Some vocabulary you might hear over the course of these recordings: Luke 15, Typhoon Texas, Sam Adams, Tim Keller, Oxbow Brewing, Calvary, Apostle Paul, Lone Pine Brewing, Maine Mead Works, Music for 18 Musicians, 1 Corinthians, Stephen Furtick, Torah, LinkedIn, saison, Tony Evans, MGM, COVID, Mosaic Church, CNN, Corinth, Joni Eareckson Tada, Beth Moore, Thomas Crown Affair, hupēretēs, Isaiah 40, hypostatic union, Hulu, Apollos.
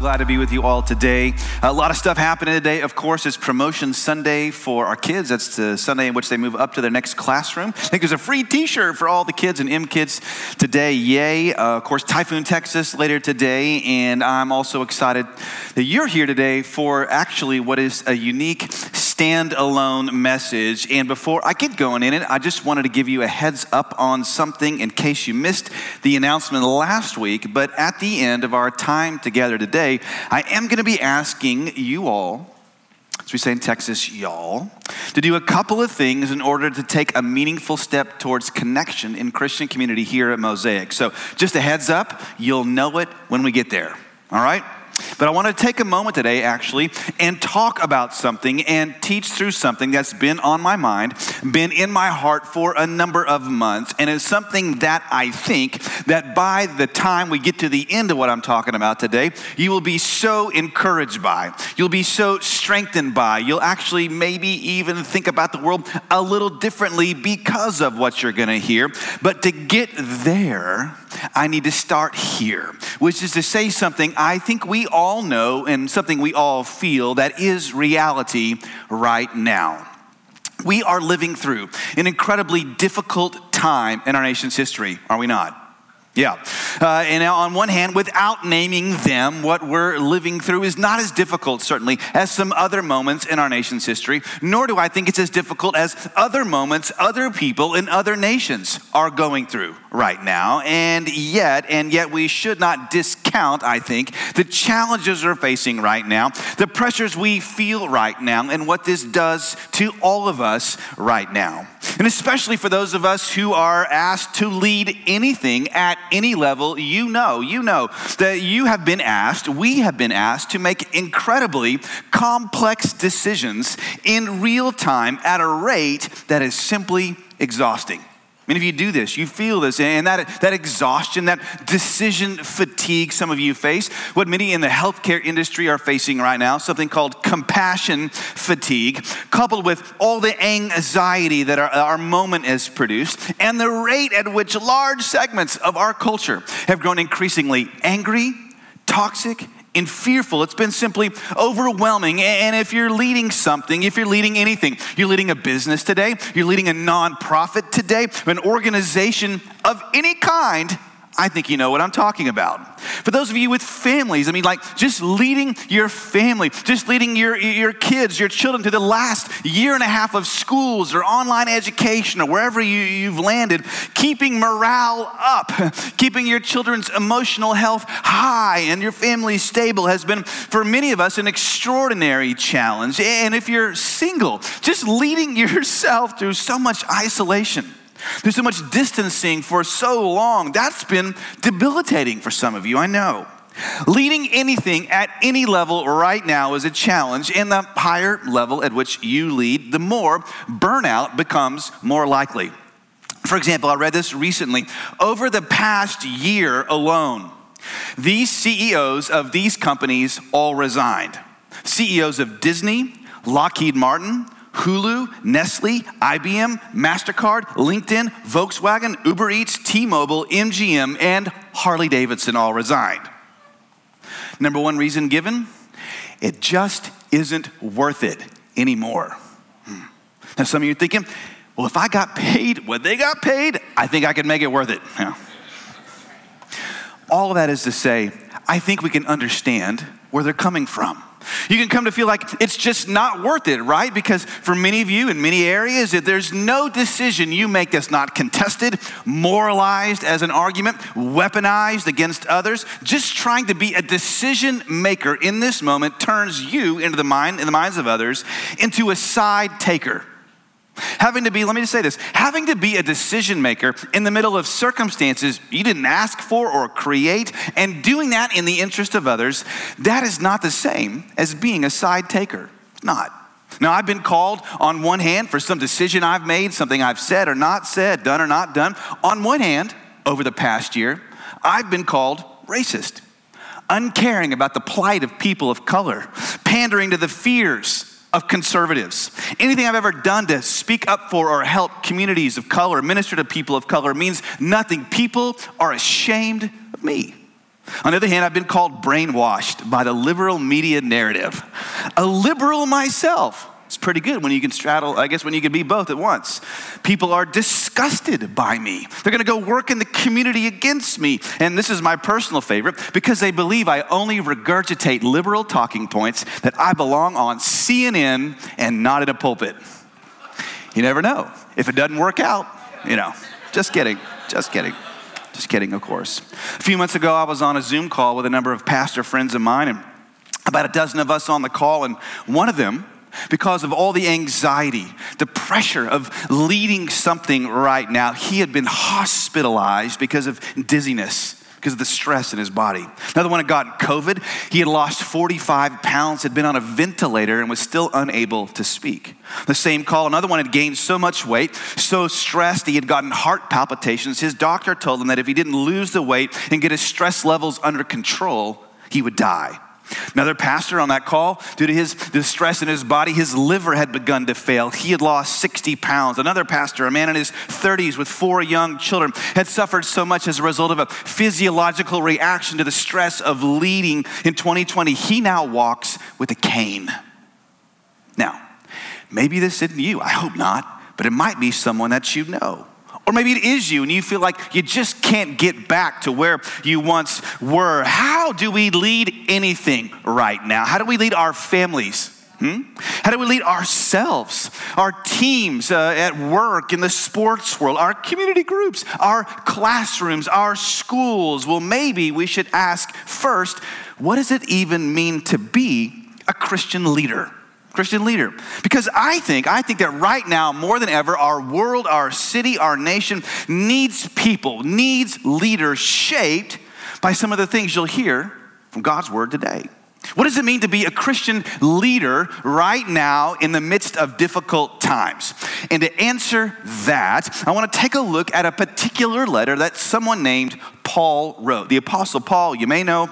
Glad to be with you all today. A lot of stuff happening today. Of course, it's Promotion Sunday for our kids. That's the Sunday in which they move up to their next classroom. I think there's a free t-shirt for all the kids and M-Kids today. Yay. Of course, Typhoon Texas later today. And I'm also excited that you're here today for actually what is a unique standalone message. And before I get going in it, I just wanted to give you a heads up on something in case you missed the announcement last week. But at the end of our time together today, I am going to be asking you all, as we say in Texas, y'all, to do a couple of things in order to take a meaningful step towards connection in Christian community here at Mosaic. So just a heads up, you'll know it when we get there, all right? But I want to take a moment today, actually, and talk about something and teach through something that's been on my mind, been in my heart for a number of months, and it's something that I think that by the time we get to the end of what I'm talking about today, you will be so encouraged by, you'll be so strengthened by, you'll actually maybe even think about the world a little differently because of what you're going to hear. But to get there, I need to start here, which is to say something I think we all know and something we all feel that is reality right now. We are living through an incredibly difficult time in our nation's history, are we not? Yeah. And now on one hand, without naming them, what we're living through is not as difficult, certainly, as some other moments in our nation's history, nor do I think it's as difficult as other moments other people in other nations are going through right now. And yet we should not discount, I think, the challenges we're facing right now, the pressures we feel right now, and what this does to all of us right now. And especially for those of us who are asked to lead anything at any level, you know that you have been asked, we have been asked to make incredibly complex decisions in real time at a rate that is simply exhausting. I mean, if you do this, you feel this, and that exhaustion, that decision fatigue some of you face, what many in the healthcare industry are facing right now, something called compassion fatigue, coupled with all the anxiety that our moment has produced, and the rate at which large segments of our culture have grown increasingly angry, toxic, and fearful. It's been simply overwhelming. And if you're leading something, if you're leading anything, you're leading a business today, you're leading a nonprofit today, an organization of any kind, I think you know what I'm talking about. For those of you with families, I mean, like just leading your family, just leading your kids, your children through the last year and a half of schools or online education or wherever you've landed, keeping morale up, keeping your children's emotional health high and your family stable has been, for many of us, an extraordinary challenge. And if you're single, just leading yourself through so much isolation, there's so much distancing for so long. That's been debilitating for some of you, I know. Leading anything at any level right now is a challenge, and the higher level at which you lead, the more burnout becomes more likely. For example, I read this recently. Over the past year alone, these CEOs of these companies all resigned. CEOs of Disney, Lockheed Martin, Hulu, Nestle, IBM, MasterCard, LinkedIn, Volkswagen, Uber Eats, T-Mobile, MGM, and Harley Davidson all resigned. Number one reason given, it just isn't worth it anymore. Now some of you are thinking, well, if I got paid what they got paid, I think I could make it worth it. Yeah. All of that is to say, I think we can understand where they're coming from. You can come to feel like it's just not worth it, right? Because for many of you in many areas, there's no decision you make that's not contested, moralized as an argument, weaponized against others. Just trying to be a decision maker in this moment turns you into in the minds of others into a side taker. Having to be a decision maker in the middle of circumstances you didn't ask for or create, and doing that in the interest of others, that is not the same as being a side taker. It's not. Now, I've been called on one hand for some decision I've made, something I've said or not said, done or not done. On one hand, over the past year, I've been called racist, uncaring about the plight of people of color, pandering to the fears of conservatives. Anything I've ever done to speak up for or help communities of color, minister to people of color, means nothing. People are ashamed of me. On the other hand, I've been called brainwashed by the liberal media narrative. A liberal myself. It's pretty good when you can straddle, I guess, when you can be both at once. People are disgusted by me. They're going to go work in the community against me. And this is my personal favorite, because they believe I only regurgitate liberal talking points, that I belong on CNN and not in a pulpit. You never know. If it doesn't work out, you know, just kidding. Just kidding, of course. A few months ago, I was on a Zoom call with a number of pastor friends of mine, and about a dozen of us on the call, and one of them, because of all the anxiety, the pressure of leading something right now, he had been hospitalized because of dizziness, because of the stress in his body. Another one had gotten COVID. He had lost 45 pounds, had been on a ventilator, and was still unable to speak. The same call, another one had gained so much weight, so stressed he had gotten heart palpitations. His doctor told him that if he didn't lose the weight and get his stress levels under control, he would die. Another pastor on that call, due to his distress in his body, his liver had begun to fail. He had lost 60 pounds. Another pastor, a man in his 30s with 4 young children, had suffered so much as a result of a physiological reaction to the stress of leading in 2020. He now walks with a cane. Now, maybe this isn't you. I hope not. But it might be someone that you know. Or maybe it is you and you feel like you just can't get back to where you once were. How do we lead anything right now? How do we lead our families? How do we lead ourselves, our teams at work, in the sports world, our community groups, our classrooms, our schools? Well, maybe we should ask first, what does it even mean to be a Christian leader? Because I think that right now, more than ever, our world, our city, our nation needs people, needs leaders shaped by some of the things you'll hear from God's word today. What does it mean to be a Christian leader right now in the midst of difficult times? And to answer that, I want to take a look at a particular letter that someone named Paul wrote. The Apostle Paul, you may know,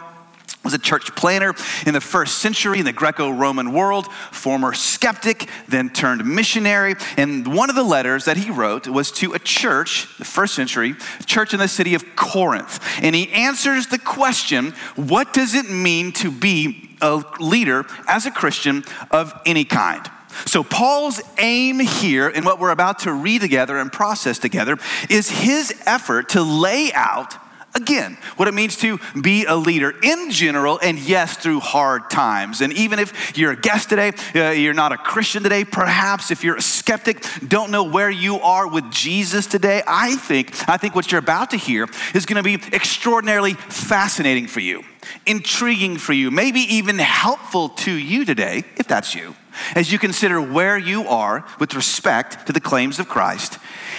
was a church planner in the first century in the Greco-Roman world, former skeptic, then turned missionary. And one of the letters that he wrote was to a church, the first century, a church in the city of Corinth. And he answers the question, what does it mean to be a leader as a Christian of any kind? So Paul's aim here in what we're about to read together and process together is his effort to lay out again, what it means to be a leader in general, and yes, through hard times. And even if you're a guest today, you're not a Christian today, perhaps if you're a skeptic, don't know where you are with Jesus today, I think what you're about to hear is going to be extraordinarily fascinating for you, intriguing for you, maybe even helpful to you today, if that's you, as you consider where you are with respect to the claims of Christ,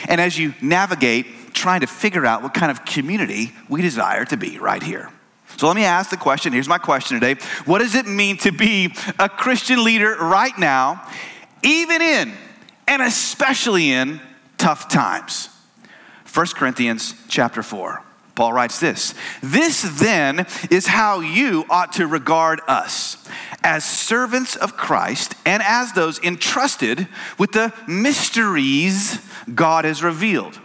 and as you navigate trying to figure out what kind of community we desire to be right here. So let me ask the question. Here's my question today. What does it mean to be a Christian leader right now, even in and especially in tough times? 1 Corinthians chapter 4. Paul writes this. This then is how you ought to regard us, as servants of Christ and as those entrusted with the mysteries God has revealed.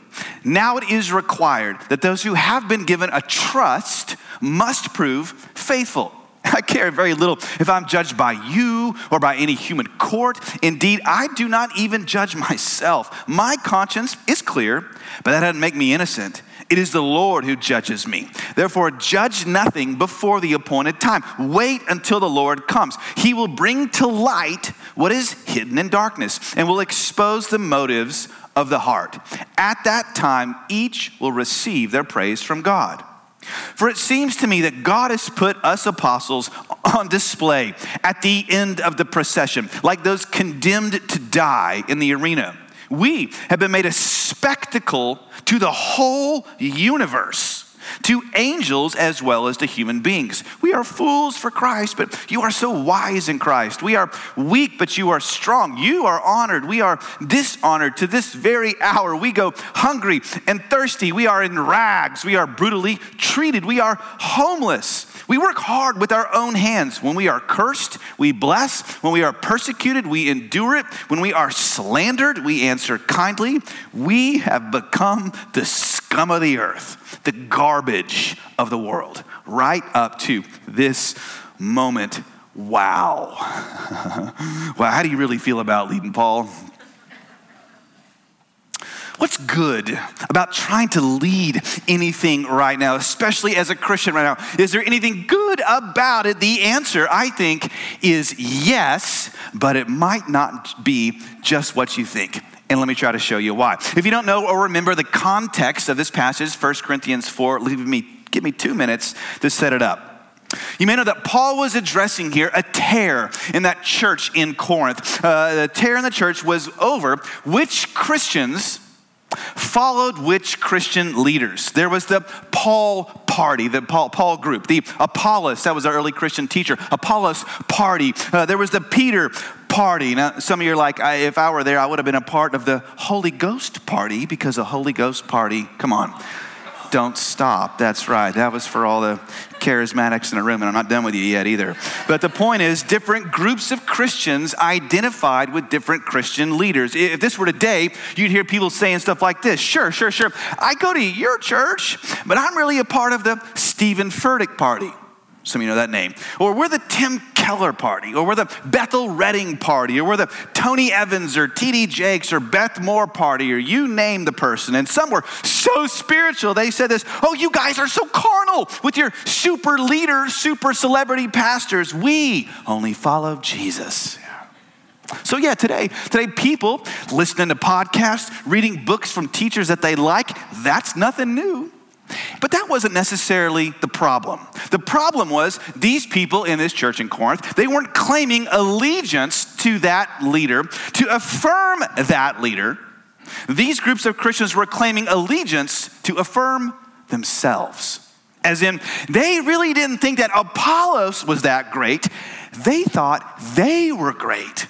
Now it is required that those who have been given a trust must prove faithful. I care very little if I'm judged by you or by any human court. Indeed, I do not even judge myself. My conscience is clear, but that doesn't make me innocent. It is the Lord who judges me. Therefore, judge nothing before the appointed time. Wait until the Lord comes. He will bring to light what is hidden in darkness and will expose the motives of the heart. At that time, each will receive their praise from God. For it seems to me that God has put us apostles on display at the end of the procession, like those condemned to die in the arena. We have been made a spectacle to the whole universe, to angels as well as to human beings. We are fools for Christ, but you are so wise in Christ. We are weak, but you are strong. You are honored. We are dishonored. To this very hour, we go hungry and thirsty. We are in rags. We are brutally treated. We are homeless. We work hard with our own hands. When we are cursed, we bless. When we are persecuted, we endure it. When we are slandered, we answer kindly. We have become the scum of the earth, the garbage of the world, right up to this moment. Wow. Wow, how do you really feel about leading, Paul? What's good about trying to lead anything right now, especially as a Christian right now? Is there anything good about it? The answer, I think, is yes, but it might not be just what you think. And let me try to show you why. If you don't know or remember the context of this passage, 1 Corinthians 4, give me 2 minutes to set it up. You may know that Paul was addressing here a tear in that church in Corinth. The tear in the church was over which Christians followed which Christian leaders. There was the Paul party, the Paul group, the Apollos, that was our early Christian teacher, Apollos party. There was the Peter party. Now, some of you are like, if I were there, I would have been a part of the Holy Ghost party, because the Holy Ghost party, come on. Don't stop. That's right. That was for all the charismatics in the room, and I'm not done with you yet either. But the point is, different groups of Christians identified with different Christian leaders. If this were today, you'd hear people saying stuff like this. Sure. I go to your church, but I'm really a part of the Stephen Furtick party. Some of you know that name. Or we're the Tim Keller party, or we're the Bethel Redding party, or we're the Tony Evans or T.D. Jakes or Beth Moore party, or you name the person. And some were so spiritual, they said this, oh, you guys are so carnal with your super leaders, super celebrity pastors. We only follow Jesus. So yeah, today people listening to podcasts, reading books from teachers that they like, that's nothing new. But that wasn't necessarily the problem. The problem was these people in this church in Corinth, they weren't claiming allegiance to that leader, to affirm that leader. These groups of Christians were claiming allegiance to affirm themselves. As in, they really didn't think that Apollos was that great. They thought they were great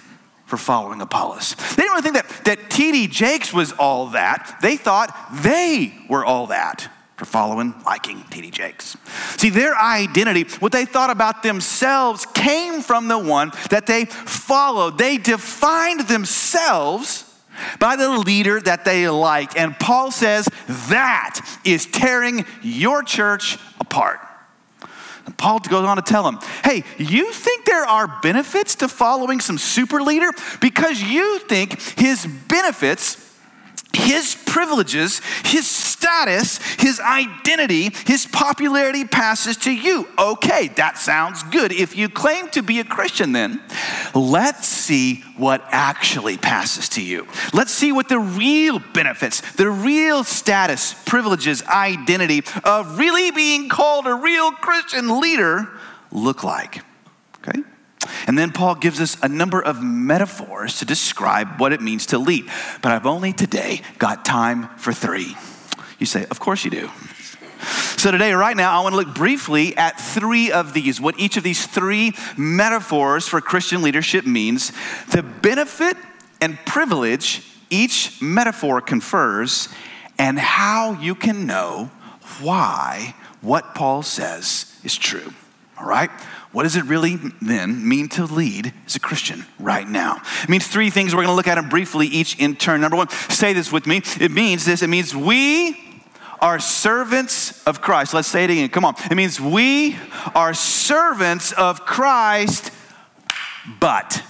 for following Apollos. They didn't really think that T.D. Jakes was all that. They thought they were all that for following, liking T.D. Jakes. See, their identity, what they thought about themselves, came from the one that they followed. They defined themselves by the leader that they liked. And Paul says that is tearing your church apart. And Paul goes on to tell them, hey, you think there are benefits to following some super leader? Because you think his benefits, his privileges, his status, his identity, his popularity passes to you. Okay, that sounds good. If you claim to be a Christian, then let's see what actually passes to you. Let's see what the real benefits, the real status, privileges, identity of really being called a real Christian leader look like. Okay? And then Paul gives us a number of metaphors to describe what it means to lead. But I've only today got time for 3. You say, of course you do. So today, right now, I want to look briefly at 3 of these, what each of these 3 metaphors for Christian leadership means, the benefit and privilege each metaphor confers, and how you can know why what Paul says is true. All right? What does it really then mean to lead as a Christian right now? It means 3 things. We're going to look at them briefly each in turn. Number 1, say this with me. It means this. It means we are servants of Christ. Let's say it again. Come on. It means we are servants of Christ, but.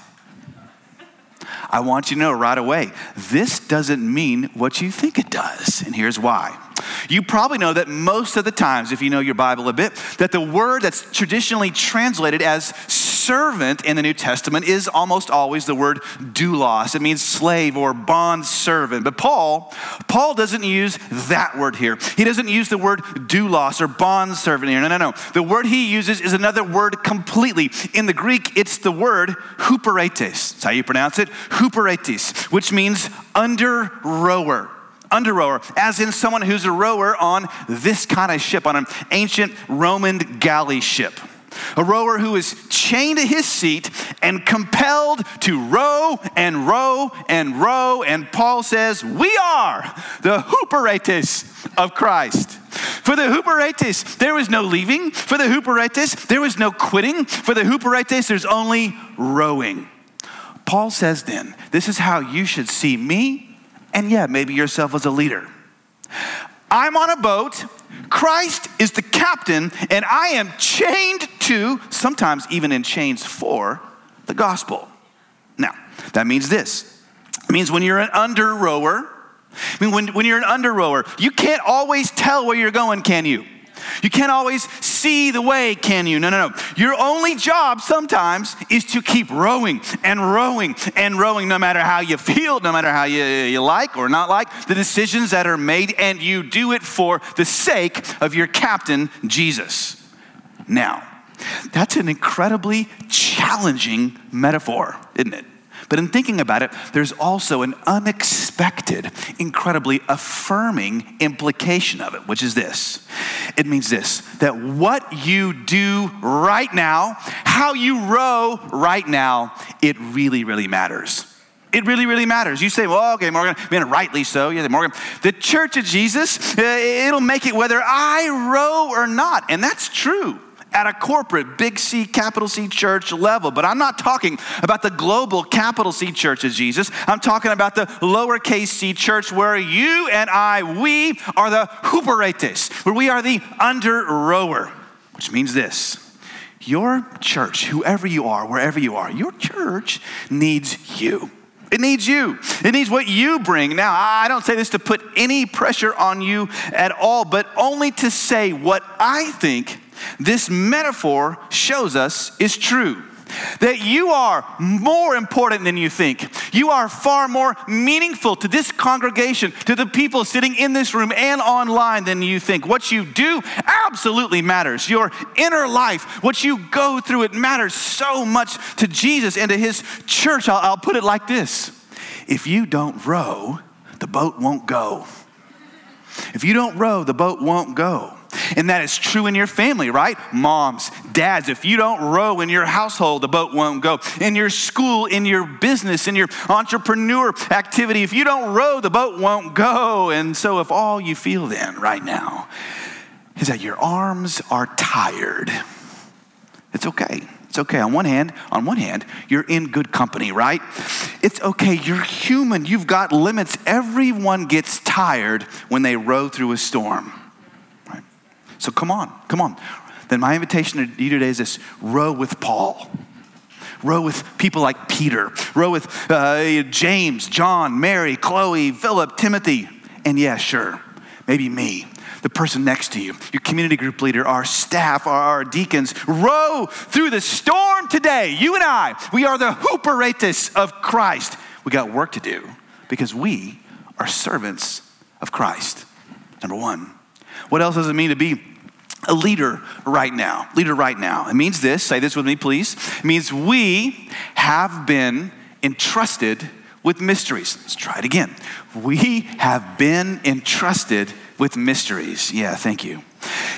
I want you to know right away, this doesn't mean what you think it does. And here's why. You probably know that most of the times, if you know your Bible a bit, that the word that's traditionally translated as servant in the New Testament is almost always the word doulos. It means slave or bond servant. But Paul doesn't use that word here. He doesn't use the word doulos or bond servant here. No. The word he uses is another word completely. In the Greek, it's the word hupēretēs. That's how you pronounce it. Hupēretēs, which means under rower. under rower, as in someone who's a rower on this kind of ship, on an ancient Roman galley ship. A rower who is chained to his seat and compelled to row and row and row. And Paul says, we are the hupēretēs of Christ. For the hupēretēs, there is no leaving. For the hupēretēs, there is no quitting. For the hupēretēs, there's only rowing. Paul says then, this is how you should see me, and yeah, maybe yourself as a leader. I'm on a boat. Christ is the captain, and I am chained to, sometimes even in chains for, the gospel. Now, that means this. It means when you're an under rower, when you're an under rower, you can't always tell where you're going, can you? You can't always see the way, can you? No. Your only job sometimes is to keep rowing and rowing and rowing, no matter how you feel, no matter how you like or not like the decisions that are made, and you do it for the sake of your captain, Jesus. Now, that's an incredibly challenging metaphor, isn't it? But in thinking about it, there's also an unexpected, incredibly affirming implication of it, which is this. It means this, that what you do right now, how you row right now, it really, really matters. It really, really matters. You say, well, okay, Morgan, man, rightly so. Yeah, Morgan, the Church of Jesus, it'll make it whether I row or not. And that's true. At a corporate, big C, capital C church level. But I'm not talking about the global capital C Church of Jesus. I'm talking about the lowercase c church where you and I, we are the hupēretēs, where we are the under rower, which means this. Your church, whoever you are, wherever you are, your church needs you. It needs you. It needs what you bring. Now, I don't say this to put any pressure on you at all, but only to say what I think this metaphor shows us is true, that you are more important than you think. You are far more meaningful to this congregation, to the people sitting in this room and online than you think. What you do absolutely matters. Your inner life, what you go through, it matters so much to Jesus and to his church. I'll put it like this. If you don't row, the boat won't go. If you don't row, the boat won't go. And that is true in your family, right? Moms, dads, if you don't row in your household, the boat won't go. In your school, in your business, in your entrepreneur activity, if you don't row, the boat won't go. And so if all you feel then right now is that your arms are tired, it's okay. It's okay. On one hand, you're in good company, right? It's okay. You're human. You've got limits. Everyone gets tired when they row through a storm. So come on. Then my invitation to you today is this: row with Paul. Row with people like Peter. Row with James, John, Mary, Chloe, Philip, Timothy, and yeah, sure, maybe me, the person next to you, your community group leader, our staff, our deacons. Row through the storm today. You and I, we are the hupēretēs of Christ. We got work to do because we are servants of Christ. Number one. What else does it mean to be a leader right now? Leader right now. It means this. Say this with me, please. It means we have been entrusted with mysteries. Let's try it again. We have been entrusted with mysteries. Yeah, thank you.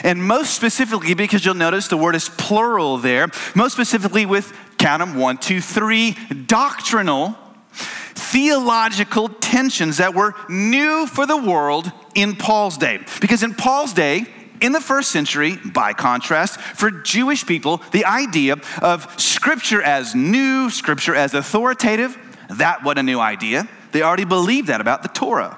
And most specifically, because you'll notice the word is plural there, most specifically with, count them, 1, 2, 3, doctrinal, theological tensions that were new for the world in Paul's day. Because in Paul's day, in the first century, by contrast, for Jewish people, the idea of Scripture as new, Scripture as authoritative, that wasn't a new idea. They already believed that about the Torah.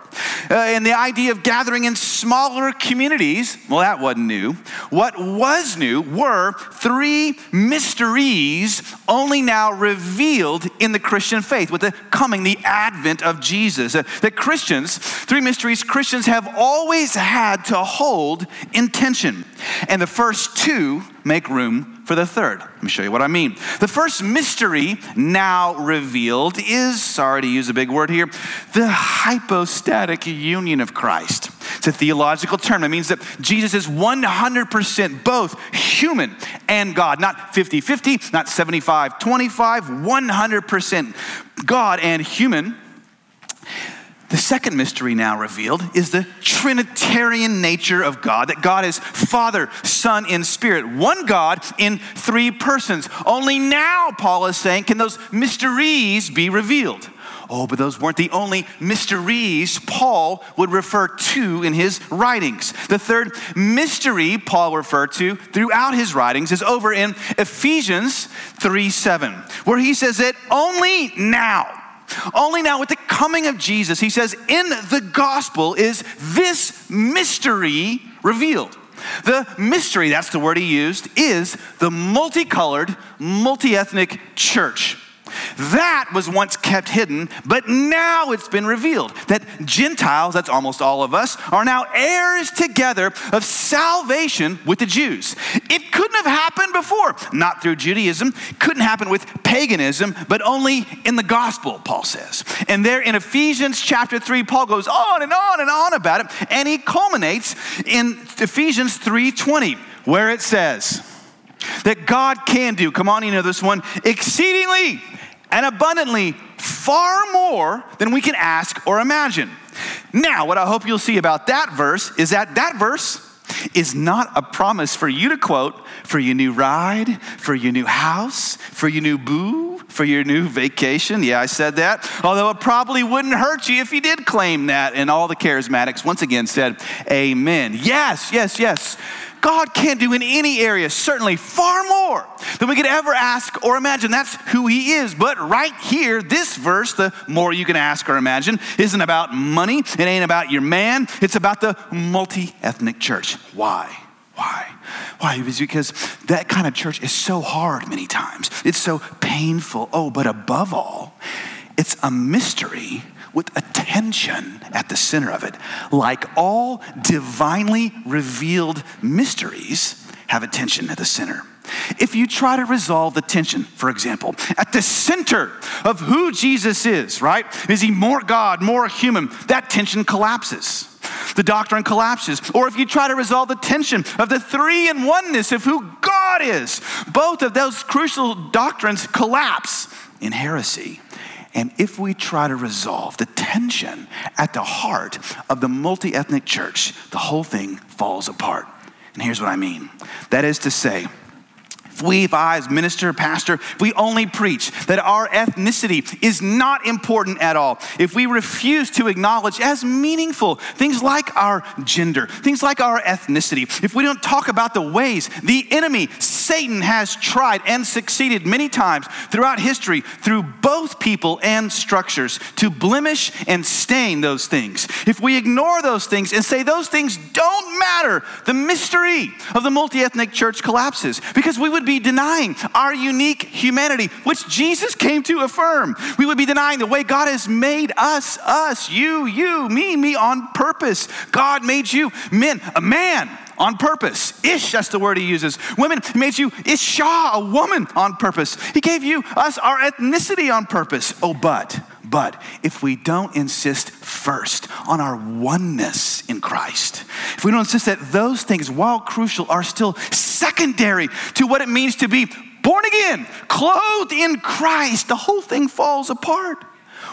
And the idea of gathering in smaller communities, well, that wasn't new. What was new were three mysteries only now revealed in the Christian faith with the advent of Jesus. The Christians, three mysteries Christians have always had to hold in tension. And the first two make room for the third. Let me show you what I mean. The first mystery now revealed is, sorry to use a big word here, the hypostatic union of Christ. It's a theological term. It means that Jesus is 100% both human and God, not 50-50, not 75-25, 100% God and human. The second mystery now revealed is the Trinitarian nature of God, that God is Father, Son, and Spirit, one God in three persons. Only now, Paul is saying, can those mysteries be revealed. Oh, but those weren't the only mysteries Paul would refer to in his writings. The third mystery Paul referred to throughout his writings is over in Ephesians 3:7, where he says that only now with the coming of Jesus, he says, in the gospel is this mystery revealed. The mystery, that's the word he used, is the multicolored, multi-ethnic church. That was once kept hidden, but now it's been revealed that Gentiles, that's almost all of us, are now heirs together of salvation with the Jews. It couldn't have happened before, not through Judaism, couldn't happen with paganism, but only in the gospel, Paul says. And there in Ephesians chapter 3, Paul goes on and on and on about it, and he culminates in Ephesians 3:20, where it says that God can do, come on, you know this one, exceedingly and abundantly, far more than we can ask or imagine. Now, what I hope you'll see about that verse is that verse is not a promise for you to quote for your new ride, for your new house, for your new boo, for your new vacation. Yeah, I said that. Although it probably wouldn't hurt you if you did claim that. And all the charismatics once again said, amen. Yes, yes, yes. God can do in any area, certainly far more than we could ever ask or imagine. That's who he is. But right here, this verse, the more you can ask or imagine, isn't about money. It ain't about your man. It's about the multi-ethnic church. Why? Why? Because that kind of church is so hard many times. It's so painful. Oh, but above all, it's a mystery with a tension at the center of it. Like all divinely revealed mysteries have a tension at the center. If you try to resolve the tension, for example, at the center of who Jesus is, right? Is he more God, more human? That tension collapses. The doctrine collapses. Or if you try to resolve the tension of the three in oneness of who God is, both of those crucial doctrines collapse in heresy. And if we try to resolve the tension at the heart of the multi-ethnic church, the whole thing falls apart. And here's what I mean. That is to say, if I as minister, pastor, if we only preach that our ethnicity is not important at all, if we refuse to acknowledge as meaningful things like our gender, things like our ethnicity, if we don't talk about the ways the enemy, Satan, has tried and succeeded many times throughout history through both people and structures to blemish and stain those things, if we ignore those things and say those things don't matter, the mystery of the multi-ethnic church collapses, because we would be denying our unique humanity, which Jesus came to affirm. We would be denying the way God has made us, you, me on purpose. God made you men, a man on purpose. Ish, that's the word he uses. Women, he made you Isha, a woman on purpose. He gave you, us, our ethnicity on purpose. Oh, but if we don't insist first on our oneness in Christ, if we don't insist that those things, while crucial, are still secondary to what it means to be born again, clothed in Christ, the whole thing falls apart.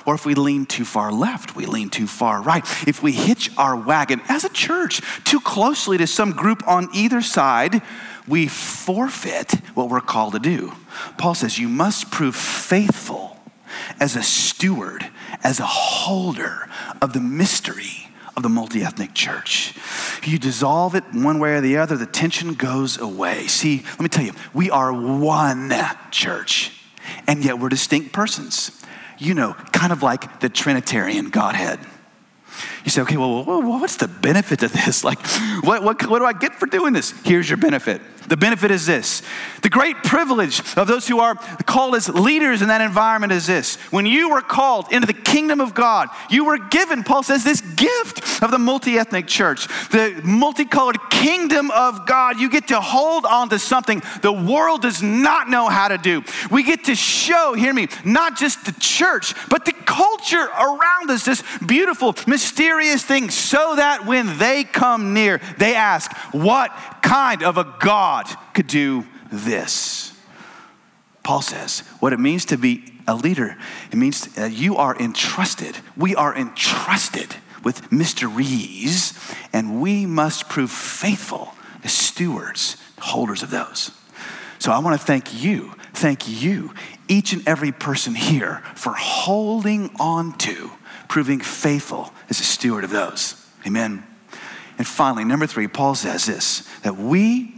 Or if we lean too far left, we lean too far right. If we hitch our wagon as a church too closely to some group on either side, we forfeit what we're called to do. Paul says, you must prove faithful as a steward, as a holder of the mystery of the multi-ethnic church. You dissolve it one way or the other, the tension goes away. See, let me tell you, we are one church, and yet we're distinct persons. You know, kind of like the Trinitarian Godhead. You say, okay, well, what's the benefit of this? Like, what do I get for doing this? Here's your benefit. The benefit is this. The great privilege of those who are called as leaders in that environment is this. When you were called into the kingdom of God, you were given, Paul says, this gift of the multi-ethnic church, the multicolored kingdom of God. You get to hold on to something the world does not know how to do. We get to show, hear me, not just the church, but the culture around us, this beautiful, mysterious thing, so that when they come near, they ask, what kind of a God could do this? Paul says, what it means to be a leader. It means you are entrusted. We are entrusted with mysteries, and we must prove faithful as stewards, holders of those. So I want to thank you, each and every person here, for holding on to proving faithful as a steward of those. Amen. And finally, number 3, Paul says this, that we,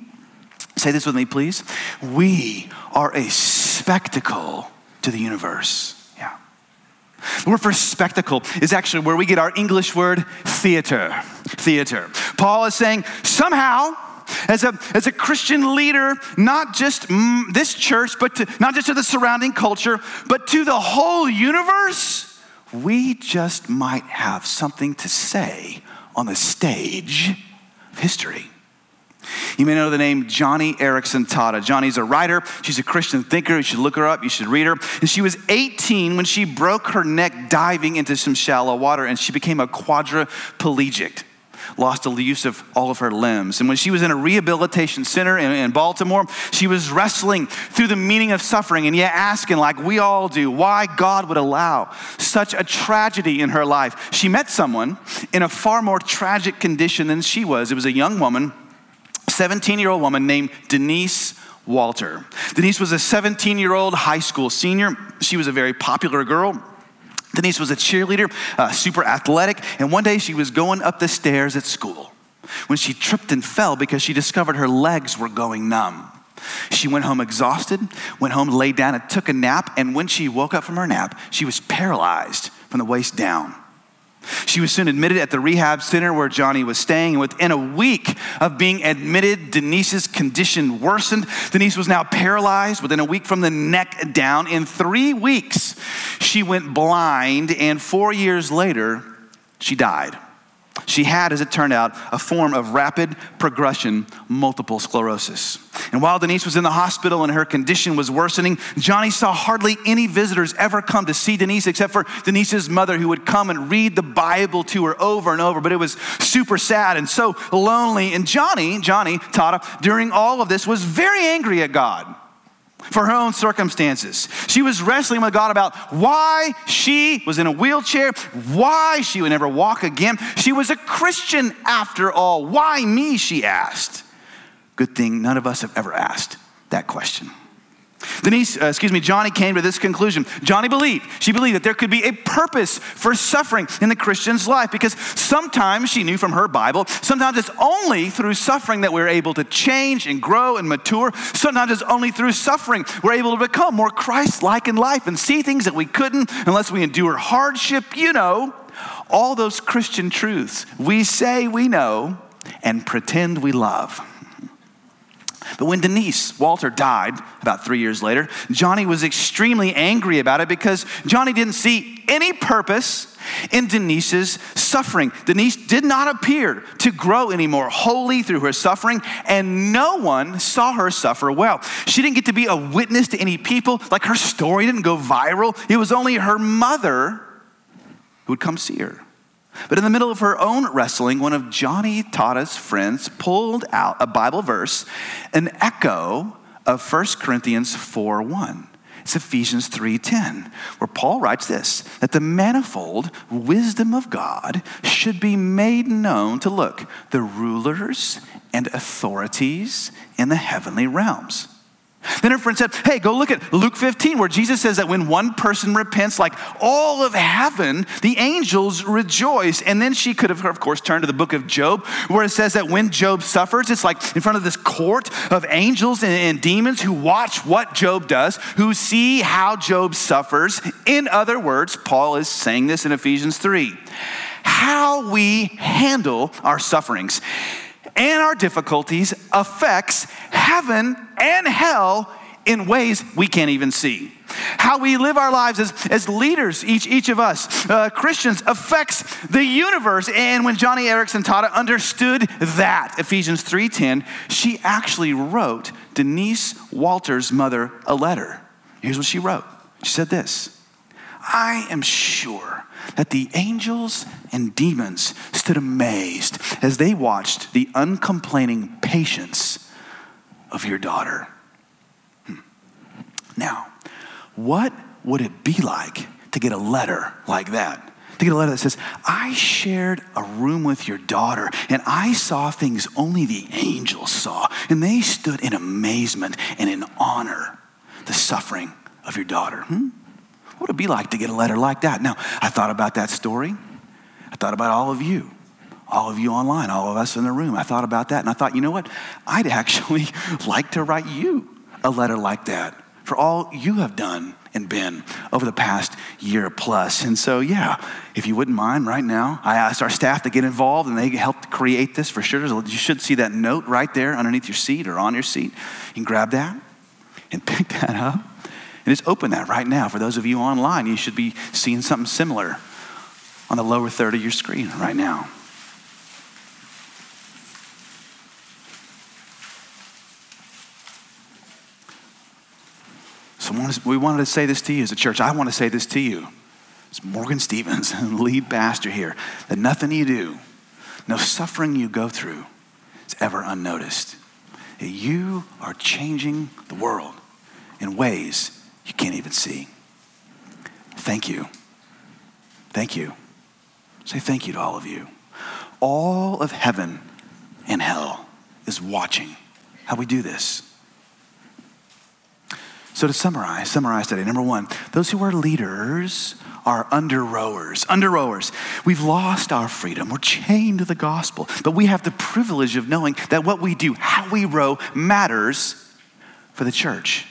say this with me, please, we are a spectacle to the universe. Yeah. The word for spectacle is actually where we get our English word theater. Paul is saying somehow, as a Christian leader, not just this church, but not just to the surrounding culture, but to the whole universe, we just might have something to say on the stage of history. You may know the name Joni Eareckson Tada. Joni's a writer. She's a Christian thinker. You should look her up. You should read her. And she was 18 when she broke her neck diving into some shallow water, and she became a quadriplegic. Lost the use of all of her limbs. And when she was in a rehabilitation center in Baltimore, she was wrestling through the meaning of suffering and yet asking, like we all do, why God would allow such a tragedy in her life. She met someone in a far more tragic condition than she was. It was a young woman, 17-year-old woman named Denise Walter. Denise was a 17-year-old high school senior. She was a very popular girl. Denise was a cheerleader, super athletic, and one day she was going up the stairs at school when she tripped and fell because she discovered her legs were going numb. She went home exhausted, laid down, and took a nap, and when she woke up from her nap, she was paralyzed from the waist down. She was soon admitted at the rehab center where Joni was staying, and within a week of being admitted, Denise's condition worsened. Denise was now paralyzed within a week from the neck down. In 3 weeks, she went blind, and 4 years later, she died. She had, as it turned out, a form of rapid progression multiple sclerosis. And while Denise was in the hospital and her condition was worsening, Joni saw hardly any visitors ever come to see Denise except for Denise's mother, who would come and read the Bible to her over and over. But it was super sad and so lonely. And Joni Tada, during all of this, was very angry at God for her own circumstances. She was wrestling with God about why she was in a wheelchair, why she would never walk again. She was a Christian after all. Why me, she asked. Good thing none of us have ever asked that question. Joni came to this conclusion. She believed that there could be a purpose for suffering in the Christian's life, because sometimes, she knew from her Bible, sometimes it's only through suffering that we're able to change and grow and mature. Sometimes it's only through suffering we're able to become more Christ-like in life and see things that we couldn't unless we endure hardship. You know, all those Christian truths we say we know and pretend we love. But when Denise Walter died about 3 years later, Joni was extremely angry about it because Joni didn't see any purpose in Denise's suffering. Denise did not appear to grow any more holy through her suffering, and no one saw her suffer well. She didn't get to be a witness to any people. Like, her story didn't go viral. It was only her mother who would come see her. But in the middle of her own wrestling, one of Joni Tada's friends pulled out a Bible verse, an echo of 1 Corinthians 4:1. It's Ephesians 3:10, where Paul writes this, that the manifold wisdom of God should be made known to, look, the rulers and authorities in the heavenly realms. Then her friend said, hey, go look at Luke 15, where Jesus says that when one person repents, like all of heaven, the angels rejoice. And then she could have, of course, turned to the book of Job, where it says that when Job suffers, it's like in front of this court of angels and demons who watch what Job does, who see how Job suffers. In other words, Paul is saying this in Ephesians 3, how we handle our sufferings and our difficulties affects heaven and hell in ways we can't even see. How we live our lives as leaders, each of us, Christians, affects the universe. And when Joni Eareckson Tada understood that, Ephesians 3:10, she actually wrote Denise Walter's mother a letter. Here's what she wrote. She said this, I am sure that the angels and demons stood amazed as they watched the uncomplaining patience of your daughter. Now, what would it be like to get a letter like that? To get a letter that says, I shared a room with your daughter and I saw things only the angels saw, and they stood in amazement and in honor the suffering of your daughter. What would it be like to get a letter like that? Now, I thought about that story. I thought about all of you online, all of us in the room. I thought about that and I thought, you know what? I'd actually like to write you a letter like that for all you have done and been over the past year plus. And so, yeah, if you wouldn't mind right now, I asked our staff to get involved and they helped create this for sure. You should see that note right there underneath your seat or on your seat. You can grab that and pick that up and just open that right now. For those of you online, you should be seeing something similar on the lower third of your screen right now. So we wanted to say this to you as a church. I want to say this to you. It's Morgan Stevens, lead pastor here, that nothing you do, no suffering you go through is ever unnoticed. That you are changing the world in ways you can't even see. Thank you. Thank you. Say thank you to all of you. All of heaven and hell is watching how we do this. So to summarize today, number one, those who are leaders are under rowers. We've lost our freedom. We're chained to the gospel, but we have the privilege of knowing that what we do, how we row, matters for the church.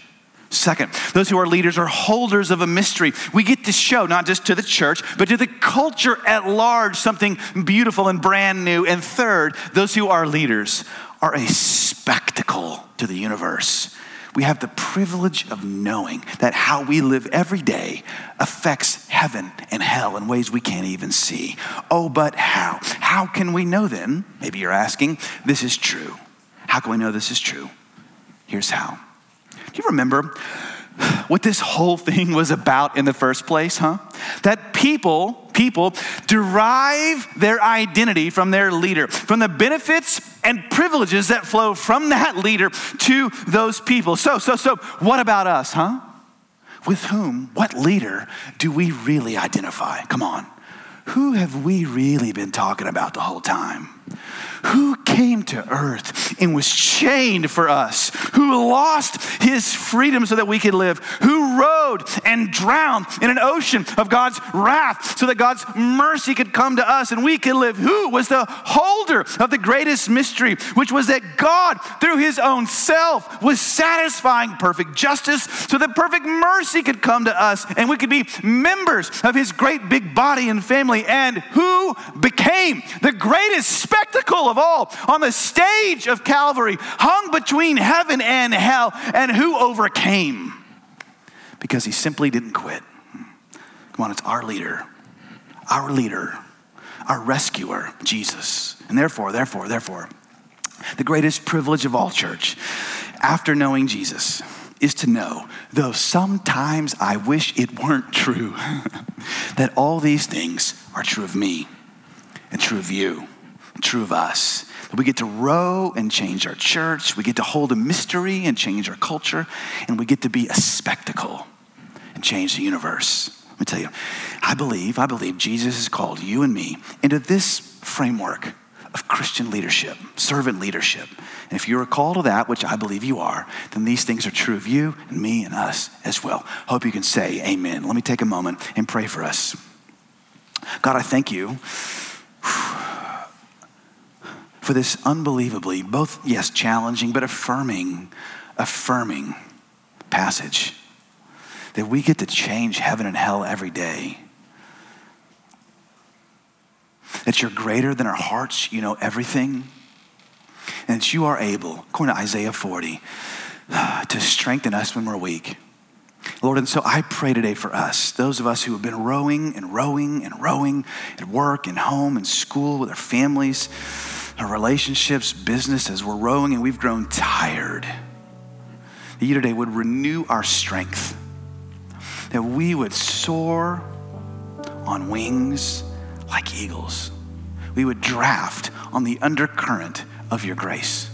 Second, those who are leaders are holders of a mystery. We get to show, not just to the church, but to the culture at large, something beautiful and brand new. And third, those who are leaders are a spectacle to the universe. We have the privilege of knowing that how we live every day affects heaven and hell in ways we can't even see. Oh, but how? How can we know then? Maybe you're asking, this is true. How can we know this is true? Here's how. Do you remember what this whole thing was about in the first place, huh? That people derive their identity from their leader, from the benefits and privileges that flow from that leader to those people. So what about us, huh? With whom, what leader do we really identify? Come on. Who have we really been talking about the whole time? Who came to earth and was chained for us? Who lost his freedom so that we could live? Who rode and drowned in an ocean of God's wrath so that God's mercy could come to us and we could live? Who was the holder of the greatest mystery, which was that God, through his own self, was satisfying perfect justice so that perfect mercy could come to us and we could be members of his great big body and family? And who became the greatest spectacle of all on the stage of Calvary, hung between heaven and hell, and who overcame? Because he simply didn't quit. Come on, it's our leader, our rescuer, Jesus. And therefore, the greatest privilege of all, church, after knowing Jesus, is to know, though sometimes I wish it weren't true, that all these things are true of me and true of you. True of us. We get to row and change our church. We get to hold a mystery and change our culture. And we get to be a spectacle and change the universe. Let me tell you, I believe Jesus has called you and me into this framework of Christian leadership, servant leadership. And if you're called to that, which I believe you are, then these things are true of you and me and us as well. Hope you can say amen. Let me take a moment and pray for us. God, I thank you for this unbelievably, both, yes, challenging, but affirming passage that we get to change heaven and hell every day. That you're greater than our hearts, you know everything. And that you are able, according to Isaiah 40, to strengthen us when we're weak. Lord, and so I pray today for us, those of us who have been rowing at work and home and school with our families, our relationships, businesses, we're rowing and we've grown tired. That you today would renew our strength, that we would soar on wings like eagles. We would draft on the undercurrent of your grace.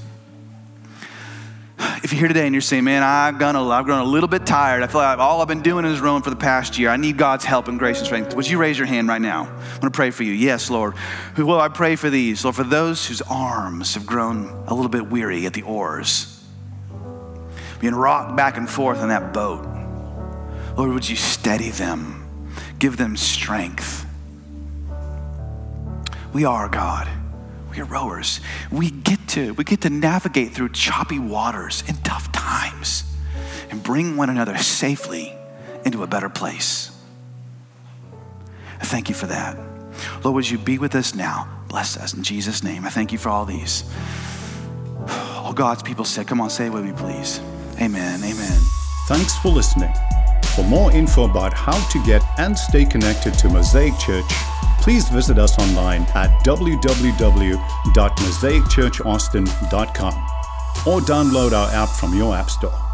If you're here today and you're saying, man, I've grown a little bit tired. I feel like all I've been doing is roaming for the past year. I need God's help and grace and strength. Would you raise your hand right now? I'm going to pray for you. Yes, Lord. Well, I pray for these. Lord, for those whose arms have grown a little bit weary at the oars, being rocked back and forth on that boat. Lord, would you steady them? Give them strength. We are, God. We are rowers. We get to navigate through choppy waters and tough times and bring one another safely into a better place. I thank you for that. Lord, would you be with us now? Bless us in Jesus' name. I thank you for all these. All God's people said, come on, say it with me, please. Amen, amen. Thanks for listening. For more info about how to get and stay connected to Mosaic Church, please visit us online at www.mosaicchurchaustin.com or download our app from your app store.